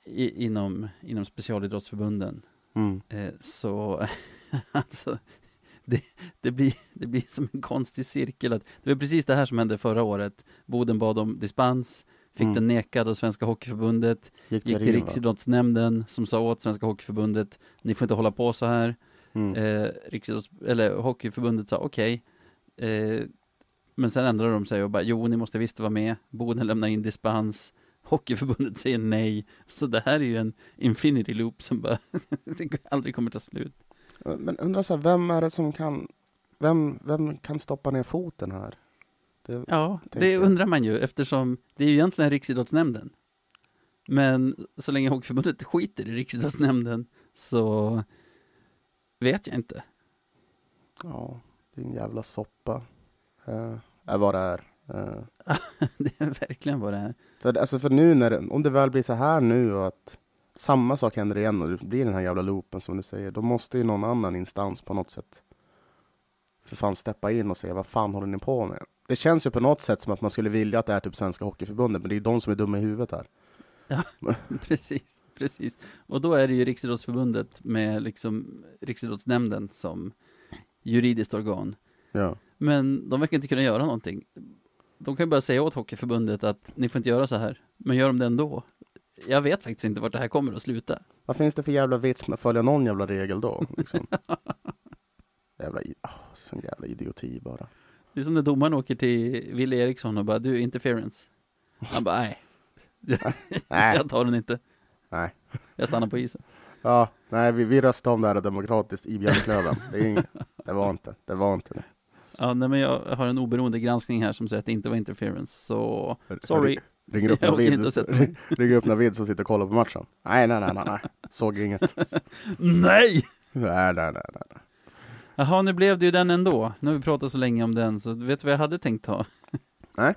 i, inom, inom specialidrottsförbunden. Mm. Eh, så alltså Det, det, blir, det blir som en konstig cirkel. Det var precis det här som hände förra året. Boden bad om dispens, fick mm. den nekad av Svenska Hockeyförbundet, gick, gick till Riksidrottsnämnden som sa åt Svenska Hockeyförbundet, ni får inte hålla på så här. Mm. eh, Riksidrotts- eller Hockeyförbundet sa okej. Okay. Eh, men sen ändrade de sig och bara, jo, ni måste visst vara med. Boden lämnar in dispens, Hockeyförbundet säger nej. Så det här är ju en infinity loop som bara aldrig kommer ta slut. Men undrar så här, vem är det som kan vem, vem kan stoppa ner foten här? Det, ja, det jag. undrar man ju, eftersom det är ju egentligen Riksidrottsnämnden. Men så länge Hockeyförbundet skiter i Riksidrottsnämnden så vet jag inte. Ja, det är en jävla soppa. Uh, är vad det är. Uh. Det är verkligen vad det är. För, alltså för nu när, om det väl blir så här nu och att samma sak händer igen och det blir den här jävla loopen som du säger. Då måste ju någon annan instans på något sätt för fan steppa in och säga vad fan håller ni på med? Det känns ju på något sätt som att man skulle vilja att det är typ Svenska Hockeyförbundet, men det är ju de som är dumma i huvudet här. Ja, precis, precis. Och då är det ju Riksidrottsförbundet med liksom Riksidrottsnämnden som juridiskt organ. Ja. Men de verkar inte kunna göra någonting. De kan ju bara säga åt Hockeyförbundet att ni får inte göra så här. Men gör de det ändå? Jag vet faktiskt inte vart det här kommer att sluta. Vad finns det för jävla vits med att följa någon jävla regel då? Liksom? jävla, oh, sån jävla idioti bara. Det är som när domaren åker till Ville Eriksson och bara, du, interference. Han bara, nej. Jag tar den inte. Nej. Jag stannar på isen. Ja, nej, vi, vi röstade om det här demokratiskt i Björklöven. Det, är inget, det var inte, det var inte det. Ja, nej, men jag har en oberoende granskning här som säger att det inte var interference, så sorry. Ringer upp Navid, ringer upp Navid som sitter och kollar på matchen. Nej, nej, nej, nej, nej. Såg inget. Nej! Nej, nej, nej, nej. Jaha, nu blev det ju den ändå. Nu har vi pratat så länge om den, så vet du vad jag hade tänkt ta? Nej.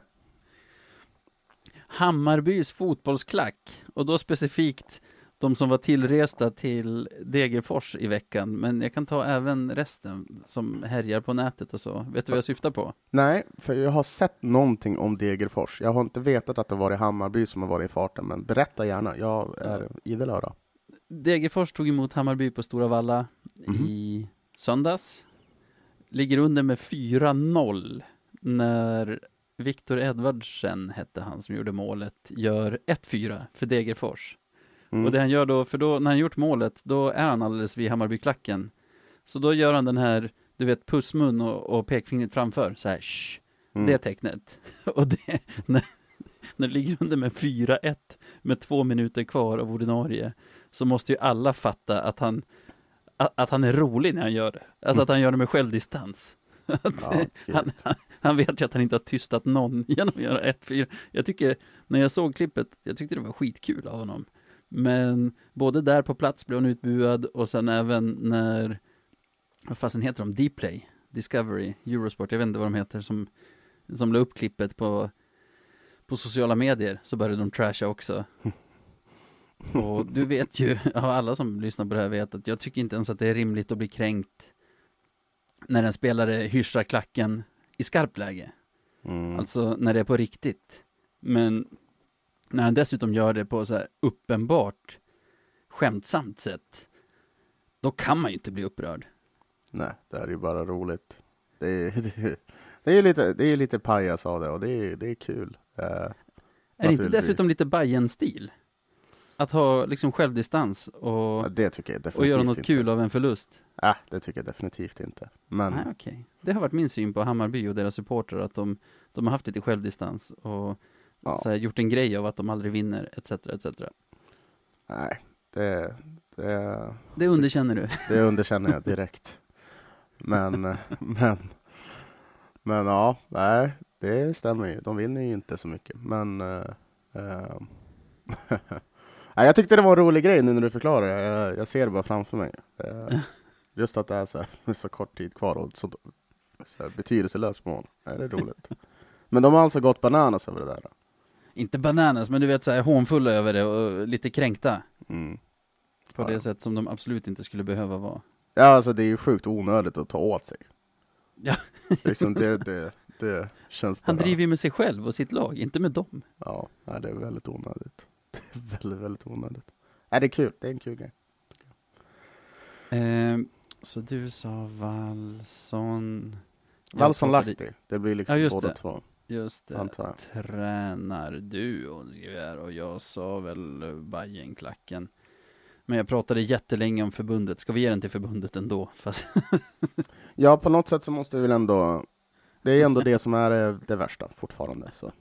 Hammarbys fotbollsklack, och då specifikt de som var tillresta till Degerfors i veckan. Men jag kan ta även resten som härjar på nätet och så. Vet du vad jag syftar på? Nej, för jag har sett någonting om Degerfors. Jag har inte vetat att det var i Hammarby som har varit i farten. Men berätta gärna, jag är idel öra. Degerfors tog emot Hammarby på Stora Valla mm. i söndags. Ligger under med fyra noll när Viktor Edvardsen, hette han som gjorde målet, gör ett fyra för Degerfors. Mm. Och det han gör då, för då när han gjort målet, då är han alldeles vid Hammarbyklacken. Så då gör han den här, du vet, pussmun och, och pekfingret framför. Så här, shh, mm. det är tecknet. Och det, när, när det ligger under med fyra ett med två minuter kvar av ordinarie, så måste ju alla fatta att han, att, att han är rolig när han gör det. Alltså att han gör det med självdistans. Att, ja, han, han, han vet ju att han inte har tystat någon genom att göra ett fyra. Jag tycker, när jag såg klippet, jag tyckte det var skitkul av honom. Men både där på plats blev hon utbuad, och sen även när, vad fasen heter de? Dplay, Discovery, Eurosport, jag vet inte vad de heter, som, som la upp klippet på, på sociala medier, så började de trasha också. Och du vet ju, alla som lyssnar på det här vet att jag tycker inte ens att det är rimligt att bli kränkt när en spelare hyrsar klacken i skarpt läge. Mm. Alltså när det är på riktigt. Men när han dessutom gör det på så här uppenbart skämtsamt sätt, då kan man ju inte bli upprörd. Nej, det är ju bara roligt. Det är, det, det är lite, det är lite pajas av det, och det är, det är kul. Eh, är det inte dessutom lite Bajen-stil? Att ha liksom självdistans och, ja, det tycker jag definitivt och göra något inte. Kul av en förlust? Nej, ah, det tycker jag definitivt inte. Men... Nej, okay. Det har varit min syn på Hammarby och deras supportrar, att de, de har haft lite självdistans och ja. Så här, gjort en grej av att de aldrig vinner, et cetera, et cetera. Nej, det... Det, det underkänner du. Det underkänner jag direkt. Men, men... Men ja, nej, det stämmer ju. De vinner ju inte så mycket. Men... Uh, uh, nej, jag tyckte det var en rolig grej nu när du förklarar det. Jag, jag ser det bara framför mig. Uh, just att det är så, här, så kort tid kvar och så, så här, betydelselös mål. Det är roligt. Men de har alltså gått bananas över det där. Inte bananas, men du vet, så här hånfulla över det och lite kränkta. Mm. På ja. Det sätt som de absolut inte skulle behöva vara. Ja, alltså det är ju sjukt onödigt att ta åt sig. Ja. Liksom det, det, det känns Han bra. Driver ju med sig själv och sitt lag, inte med dem. Ja, nej, det är väldigt onödigt. Det är väldigt, väldigt onödigt. Nej, det är kul. Det är en kul grej. Eh, så du sa Valsson... Valsson Lahti. Det blir liksom ja, båda det. Två. Just det, antar. Tränar du och, och jag sa väl Bajenklacken. Men jag pratade jättelänge om förbundet. Ska vi ge den till förbundet ändå? Fast ja, på något sätt så måste vi väl ändå. Det är ändå det som är det värsta fortfarande så.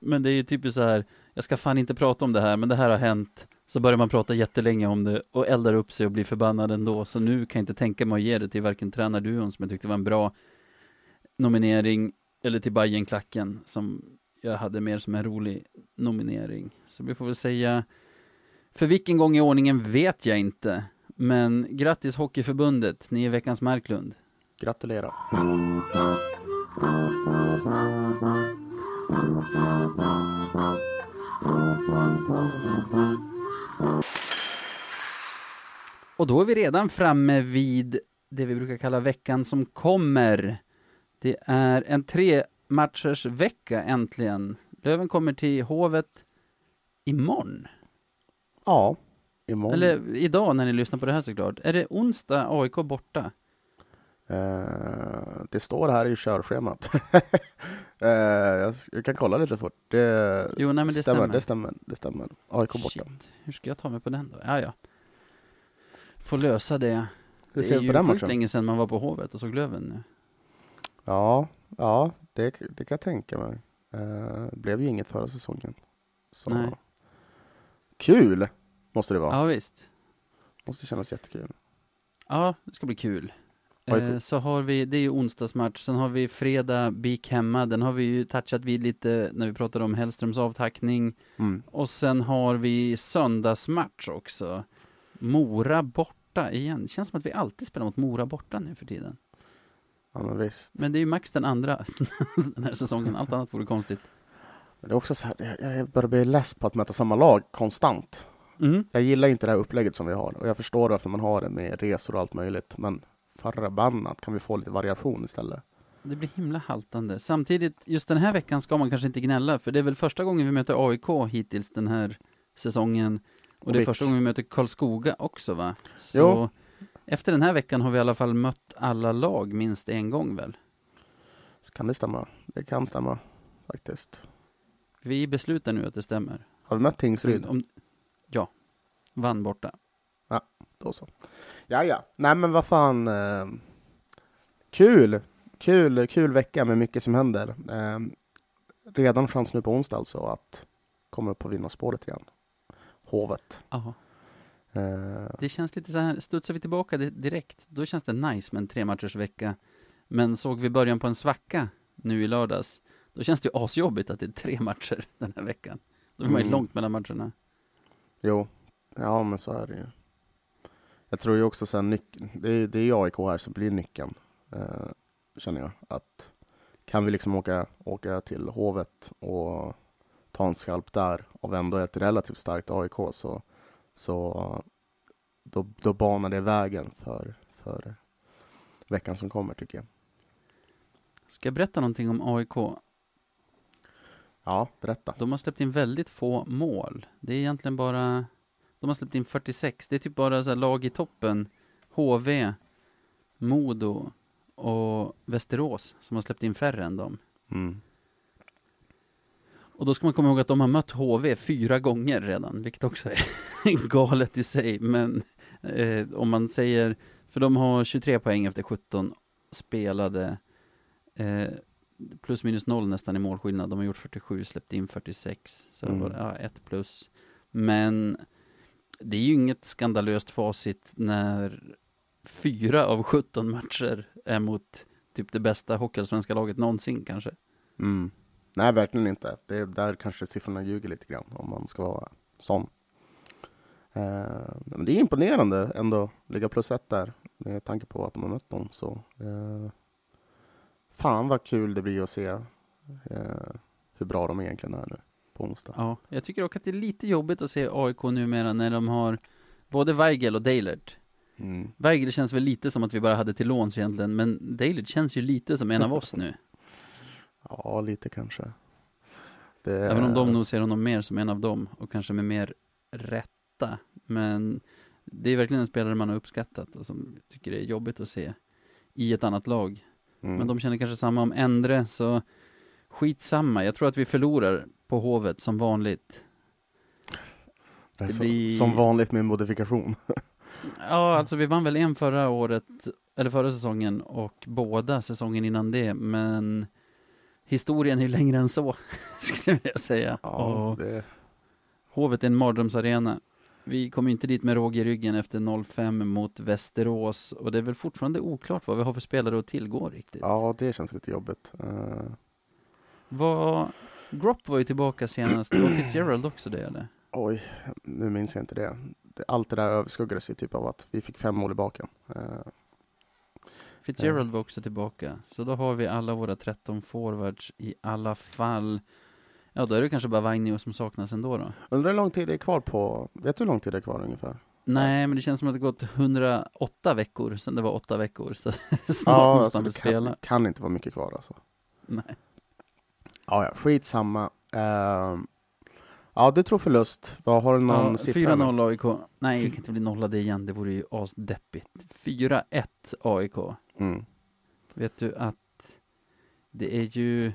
Men det är ju typiskt så här. Jag ska fan inte prata om det här, men det här har hänt. Så börjar man prata jättelänge om det och eldar upp sig och blir förbannad ändå. Så nu kan jag inte tänka mig att ge det till varken tränarduon, som jag tyckte var en bra nominering, eller till Bajenklacken, som jag hade mer som en rolig nominering. Så vi får väl säga, för vilken gång i ordningen vet jag inte. Men grattis Hockeyförbundet, ni är veckans Marklund. Gratulerar. Och då är vi redan framme vid det vi brukar kalla veckan som kommer. Det är en tre matchers vecka äntligen. Löven kommer till Hovet imorgon. Ja, imorgon. Eller idag när ni lyssnar på det här såklart. Är det onsdag A I K borta? Uh, det står här i körschemat. uh, jag, jag kan kolla lite fort. Det, jo, nej, men det stämmer, stämmer. Det stämmer. Det stämmer. A I K borta. Hur ska jag ta mig på den då? Ja, ja. Får lösa det. Hur det är ju sjukt matchen? Länge sedan man var på Hovet och såg Löven nu. Ja, ja det, det kan jag tänka mig. Uh, det blev ju inget förra säsongen. Så. Nej. Kul måste det vara. Ja, visst. Måste kännas jättekul. Ja, det ska bli kul. Eh, så har vi, det är ju onsdagsmatch. Sen har vi fredag B I K hemma. Den har vi ju touchat vid lite när vi pratade om Hellströms avtackning. Mm. Och sen har vi söndagsmatch också. Mora borta igen. Det känns som att vi alltid spelar mot Mora borta nu för tiden. Ja, men visst. Men det är ju max den andra den här säsongen. Allt annat vore konstigt. Det är också så här, jag börjar bli less på att möta samma lag konstant. Mm. Jag gillar inte det här upplägget som vi har. Och jag förstår varför man har det med resor och allt möjligt. Men förbannat kan vi få lite variation istället. Det blir himla haltande. Samtidigt, just den här veckan ska man kanske inte gnälla. För det är väl första gången vi möter A I K hittills den här säsongen. Och det är första gången vi möter Karlskoga också, va? Så jo. Efter den här veckan har vi i alla fall mött alla lag minst en gång väl? Så kan det stämma. Det kan stämma faktiskt. Vi beslutar nu att det stämmer. Har vi mött Tingsryd? Om, ja, vann borta. Ja, då så. Ja, ja. Nej, men vad fan. Eh, kul. Kul kul vecka med mycket som händer. Eh, redan chans nu på onsdag alltså att komma upp på vinnarspåret igen. Hovet. Aha. Eh. Det känns lite så här, studsar vi tillbaka direkt, då känns det nice med en trematchersvecka. Men såg vi början på en svacka nu i lördags, då känns det ju asjobbigt att det är tre matcher den här veckan. Då är man ju mm. långt mellan matcherna. Jo, ja men så är det ju. Jag tror ju också så här, nyc- det, är, det är A I K här som blir nyckeln, eh, känner jag. Att kan vi liksom åka, åka till Hovet och ta en skalp där och ändå ett relativt starkt A I K så, så då, då banar det vägen för, för veckan som kommer tycker jag. Ska jag berätta någonting om A I K? Ja, berätta. De har släppt in väldigt få mål. Det är egentligen bara... De har släppt in fyrtiosex. Det är typ bara så här lag i toppen. H V, Modo och Västerås som har släppt in färre än dem. Mm. Och då ska man komma ihåg att de har mött H V fyra gånger redan. Vilket också är galet i sig. Men eh, om man säger... För de har tjugotre poäng efter sjutton spelade... Eh, plus minus noll nästan i målskillnad. De har gjort fyrtiosju, släppt in fyrtiosex. Så mm. var det, ja, ett plus. Men det är ju inget skandalöst facit när fyra av sjutton matcher är mot typ det bästa hockeyallsvenska laget någonsin kanske. Mm. Nej, verkligen inte. Det är där kanske siffrorna ljuger lite grann om man ska vara sån. Eh, men det är imponerande ändå ligga plus ett där med tanke på att de har mött dem så... Eh. Fan vad kul det blir att se eh, hur bra de egentligen är nu på onsdag. Ja, jag tycker också att det är lite jobbigt att se A I K numera när de har både Weigel och Dejlert. Mm. Weigel känns väl lite som att vi bara hade till låns egentligen, men Dejlert känns ju lite som en av oss nu. Ja, lite kanske. Det... Även om de nog ser honom mer som en av dem och kanske med mer rätta. Men det är verkligen en spelare man har uppskattat och som tycker det är jobbigt att se i ett annat lag. Mm. Men de känner kanske samma om ändre, så skitsamma. Jag tror att vi förlorar på Hovet som vanligt. Det det blir... Som vanligt med modifikation. Ja, alltså vi vann väl en förra året, eller förra säsongen och båda säsongen innan det. Men historien är ju längre än så, skulle jag säga. Ja, och det... Hovet är en mardrömsarena. Vi kom inte dit med råg i ryggen efter noll fem mot Västerås. Och det är väl fortfarande oklart vad vi har för spelare att tillgå riktigt. Ja, det känns lite jobbigt. Uh... Vad... Gropp var ju tillbaka senast. Det var Fitzgerald också det, eller? Oj, nu minns jag inte det. Allt det där överskuggades ju typ av att vi fick fem mål i baken. Uh... Fitzgerald uh... var också tillbaka. Så då har vi alla våra tretton forwards i alla fall. Ja, då är det kanske bara Vainio som saknas ändå då. Undrar hur lång tid det är kvar på... Vet du hur lång tid det är kvar ungefär? Nej, men det känns som att det gått hundraåtta veckor sedan det var åtta veckor. Så snart ja, måste alltså, spela. Det kan, kan inte vara mycket kvar alltså. Nej. Ja, ja skitsamma. Uh, Ja, det tror förlust. Vad har du någon ja, siffra? fyra noll A I K. Nej, det kan inte bli nollade igen. Det vore ju asdeppigt. fyra ett A I K. Mm. Vet du att det är ju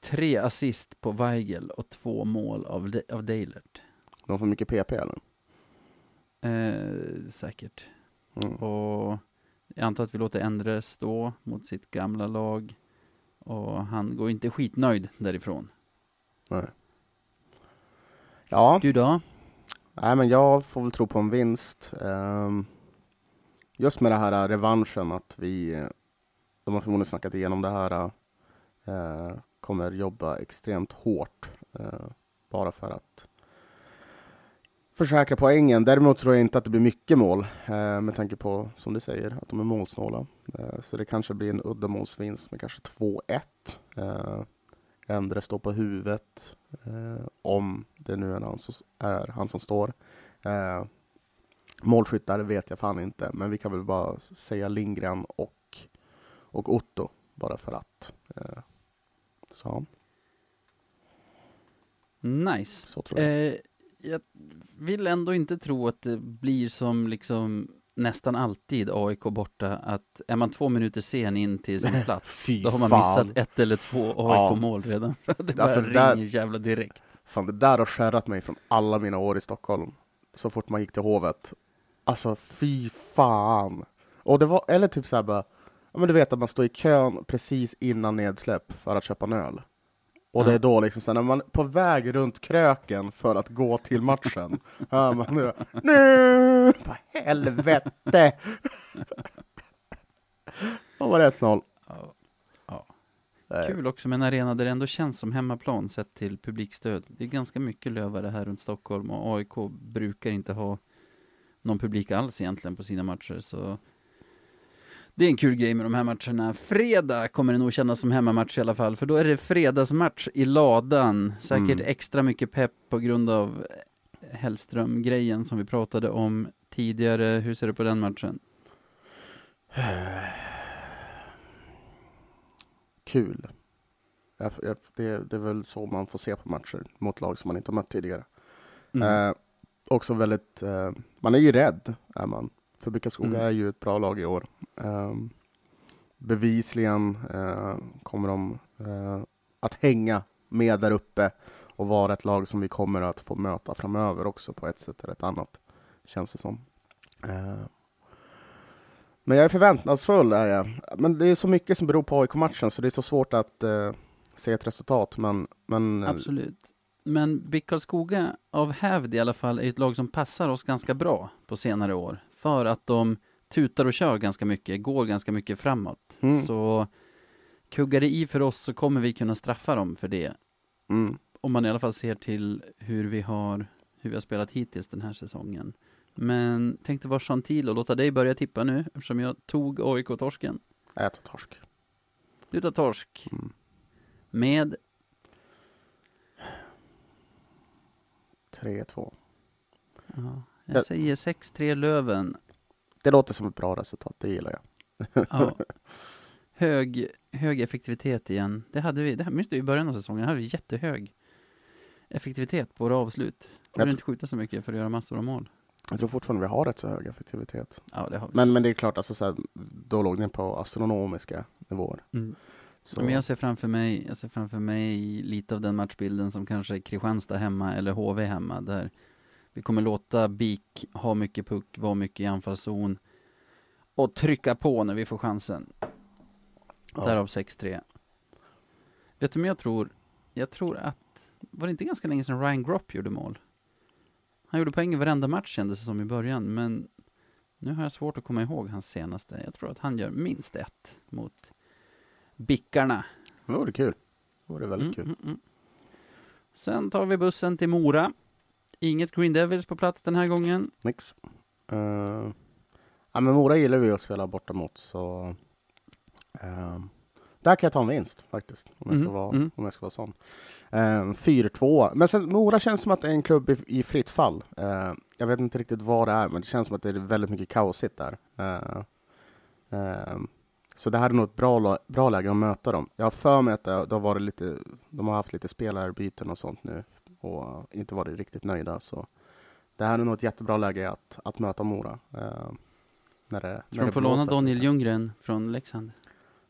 tre assist på Weigel och två mål av, De- av Dejlert. De får mycket P P eller? Eh, säkert. Mm. Och jag antar att vi låter Endre stå mot sitt gamla lag. Och han går inte skitnöjd därifrån. Nej. Ja. Du då? Nej, men jag får väl tro på en vinst. Um, just med det här revanschen att vi, de har förmodligen snackat igenom det här, uh, kommer jobba extremt hårt uh, bara för att försäkra poängen. Däremot tror jag inte att det blir mycket mål uh, med tanke på, som du säger, att de är målsnåla. Uh, så det kanske blir en uddamålsvinst med kanske två ett. Uh, Ändre står på huvudet, eh, om det nu är han som, är han som står. Eh, målskyttar vet jag fan inte, men vi kan väl bara säga Lindgren och, och Otto, bara för att. Eh, så. Nice. Så tror jag. Eh, jag vill ändå inte tro att det blir som liksom nästan alltid A I K borta, att är man två minuter sen in till sin plats då har man fan missat ett eller två A I K-mål ja. redan. Det bara alltså, ringer där, jävla direkt. Fan, det där har skärrat mig från alla mina år i Stockholm. Så fort man gick till Hovet. Alltså, fy fan. Och det var, eller typ såhär bara, ja, men du vet att man står i kön precis innan nedsläpp för att köpa en öl. Och det är då liksom sen när man är på väg runt kröken för att gå till matchen. Hör man nu. Nu! På helvete! Det var ett noll. Ja. Ja. Kul också med en arena där det ändå känns som hemmaplan sett till publikstöd. Det är ganska mycket lövare här runt Stockholm. Och A I K brukar inte ha någon publik alls egentligen på sina matcher. Så det är en kul grej med de här matcherna. Fredag kommer det nog kännas som hemmamatch i alla fall. För då är det fredagsmatch i ladan. Säkert mm. extra mycket pepp på grund av Hellström-grejen som vi pratade om tidigare. Hur ser du på den matchen? Kul. Jag, jag, det, det är väl så man får se på matcher mot lag som man inte har mött tidigare. Mm. Eh, också väldigt... Eh, man är ju rädd, är man. För B I K Karlskoga mm. är ju ett bra lag i år. Um, bevisligen uh, kommer de uh, att hänga med där uppe och vara ett lag som vi kommer att få möta framöver också på ett sätt eller ett annat, känns det som. Uh, men jag är förväntansfull är jag. Men det är så mycket som beror på A I K-matchen så det är så svårt att uh, se ett resultat. Men, men, absolut. Men B I K Karlskoga av hävd i alla fall är ett lag som passar oss ganska bra på senare år. För att de tutar och kör ganska mycket. Går ganska mycket framåt. Mm. Så kuggar det i för oss så kommer vi kunna straffa dem för det. Mm. Om man i alla fall ser till hur vi har, hur vi har spelat hittills den här säsongen. Men tänkte vara chantil och låta dig börja tippa nu. Eftersom jag tog A I K-torsken. Jag tar torsk. Du tar torsk. Mm. Med tre två. Ja. Jag säger sex tre Löven. Det låter som ett bra resultat, det gillar jag. Ja. Hög, hög effektivitet igen. Det hade vi, det här minns du i början av säsongen, hade vi jättehög effektivitet på våra avslut. Vi inte skjuta så mycket för att göra massor av mål. Jag tror fortfarande vi har rätt så hög effektivitet. Ja, det har vi. Men, men det är klart, alltså, så här, då låg den på astronomiska nivåer. Mm. Så. Men jag ser framför mig, jag ser framför mig lite av den matchbilden som kanske Kristianstad hemma eller H V hemma där vi kommer låta B I K ha mycket puck, vara mycket i anfallszon och trycka på när vi får chansen. Ja. Därav sex tre. Vet du vad jag tror? Jag tror att, var det inte ganska länge sedan Ryan Gropp gjorde mål? Han gjorde poäng i varenda match kändes det som i början, men nu har jag svårt att komma ihåg hans senaste. Jag tror att han gör minst ett mot Bickarna. Det vore kul. Det vore väldigt mm, kul. Mm, mm. Sen tar vi bussen till Mora. Inget Green Devils på plats den här gången. Nix. Uh, ja, men Mora gillar vi att spela borta mot, så uh, där kan jag ta en vinst faktiskt. Om jag ska mm. vara, mm. om jag ska vara sån. Uh, fyra två. Men sen, Mora känns som att det är en klubb i, i fritt fall. Uh, jag vet inte riktigt vad det är, men det känns som att det är väldigt mycket kaosigt där. Uh, uh, så det här är nog ett bra, bra läge att möta dem. Jag har för mig att det, det har varit lite, de har haft lite spelarbyten och sånt nu. och inte varit riktigt nöjda. Så det här är nog ett jättebra läge att, att möta Mora. Eh, när det, när de får låna Daniel Ljunggren från Leksand?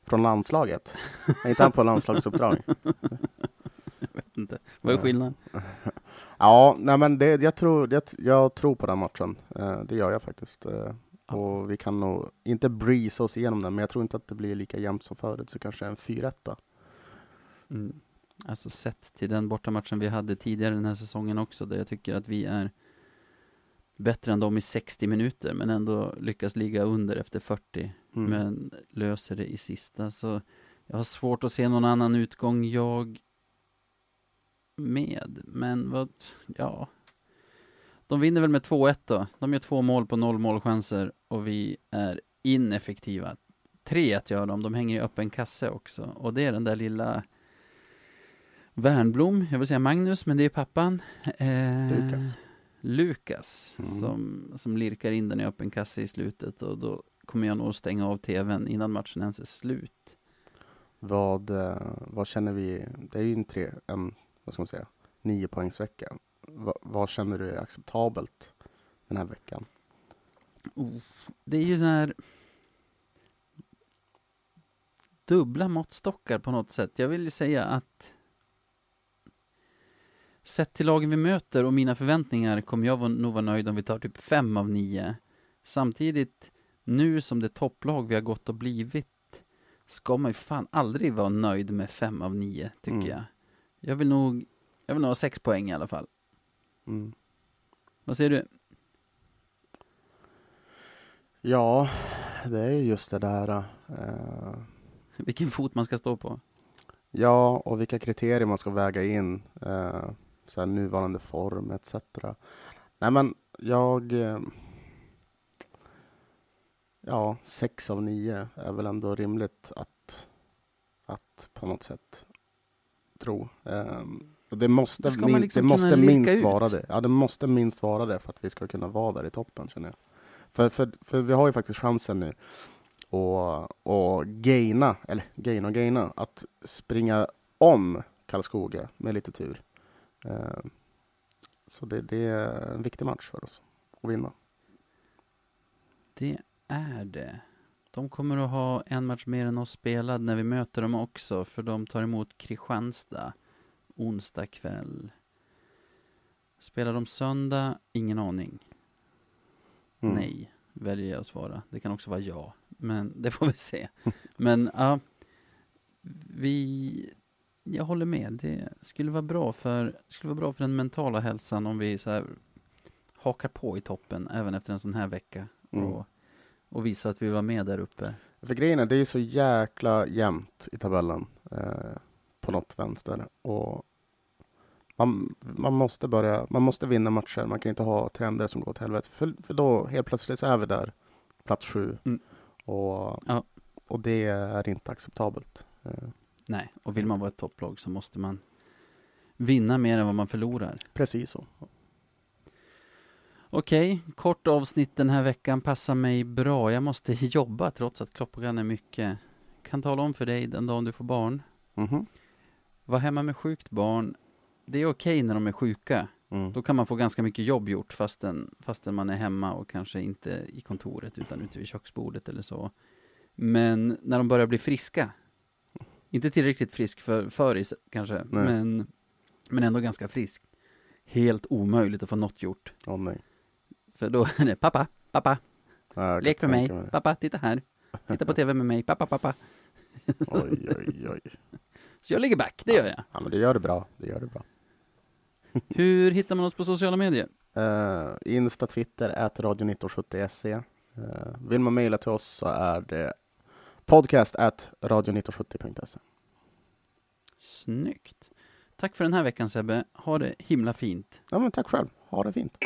Från landslaget? Är inte han på landslagsuppdrag? Jag vet inte. Vad är skillnaden? Ja, nej men det, jag, tror, det, jag tror på den matchen. Eh, det gör jag faktiskt. Eh, ja. Och vi kan nog inte breeze oss igenom den, men jag tror inte att det blir lika jämnt som förut, så kanske en fyra ett. Mm. Alltså sett till den bortamatchen vi hade tidigare den här säsongen också, där jag tycker att vi är bättre än dem i sextio minuter men ändå lyckas ligga under efter fyrtio mm. men löser det i sista, så jag har svårt att se någon annan utgång jag med, men vad, ja, de vinner väl med två ett då, de gör två mål på noll målchanser och vi är ineffektiva, tre ett gör de, de hänger i öppen kasse också, och det är den där lilla Värnblom, jag vill säga Magnus, men det är pappan eh, Lukas Lukas mm. som, som lirkar in den i öppen kasse i slutet, och då kommer jag nog stänga av tvn innan matchen ens är slut. Vad, vad känner vi, det är ju en tre, en, vad ska man säga, nio poängsvecka. Va, vad känner du är acceptabelt den här veckan? Oh, det är ju så här dubbla måttstockar på något sätt. Jag vill ju säga att sett till lagen vi möter och mina förväntningar kommer jag nog vara nöjd om vi tar typ fem av nio. Samtidigt, nu som det topplag vi har gått och blivit, ska man ju fan aldrig vara nöjd med fem av nio, tycker mm. jag. Jag vill nog jag vill nog ha sex poäng i alla fall. Mm. Vad säger du? Ja, det är ju just det där. Uh... Vilken fot man ska stå på. Ja, och vilka kriterier man ska väga in. Uh... Så här, nuvarande form et cetera. Nej men jag eh, ja, sex av nio är väl ändå rimligt att att på något sätt tro. Eh, det måste det min, liksom det måste minst ut. vara det. Ja, det måste minst vara det för att vi ska kunna vara där i toppen, känner jag. För för för vi har ju faktiskt chansen nu och och gaina eller gaina och gaina att springa om Karlskoga med lite tur. Så det, det är en viktig match för oss att vinna. Det är det. De kommer att ha en match mer än oss spelad när vi möter dem också, för de tar emot Kristianstad onsdag kväll. Spelar de söndag? Ingen aning. Mm. Nej, väljer jag att svara. Det kan också vara ja, men det får vi se. Men ja, vi... Jag håller med. Det skulle vara bra för skulle vara bra för den mentala hälsan om vi så här hakar på i toppen även efter en sån här vecka mm. och, och visar att vi var med där uppe. För grejen är, det är så jäkla jämnt i tabellen eh, på något vänster, och man, man måste börja man måste vinna matcher. Man kan inte ha trender som går åt helvete, för, för då helt plötsligt så är vi där plats sju mm. och ja. och det är inte acceptabelt. Eh. Nej, och vill man vara ett topplag så måste man vinna mer än vad man förlorar. Precis så. Okej, kort avsnitt den här veckan passar mig bra. Jag måste jobba trots att klockan är mycket. Kan tala om för dig den dagen du får barn. Mm-hmm. Var hemma med sjukt barn. Det är okej när de är sjuka. Mm. Då kan man få ganska mycket jobb gjort fastän, fastän man är hemma och kanske inte i kontoret utan ute vid köksbordet eller så. Men när de börjar bli friska, inte tillräckligt frisk för föris kanske, men, men ändå ganska frisk. Helt omöjligt att få något gjort. Åh, nej. För då är det pappa, pappa, ah, lek med mig, mig, pappa, titta här. Titta på tv med mig, pappa, pappa. Oj, oj, oj. Så jag ligger back, det ja. gör jag. Ja, men det gör det bra, det gör det bra. Hur hittar man oss på sociala medier? Uh, Insta, Twitter, ät Radio nitton sjuttio S C. Uh, vill man mejla till oss så är det podcast at radio nitton sjuttio punkt se. Snyggt. Tack för den här veckan, Sebbe. Ha det himla fint. Ja, men tack själv. Ha det fint.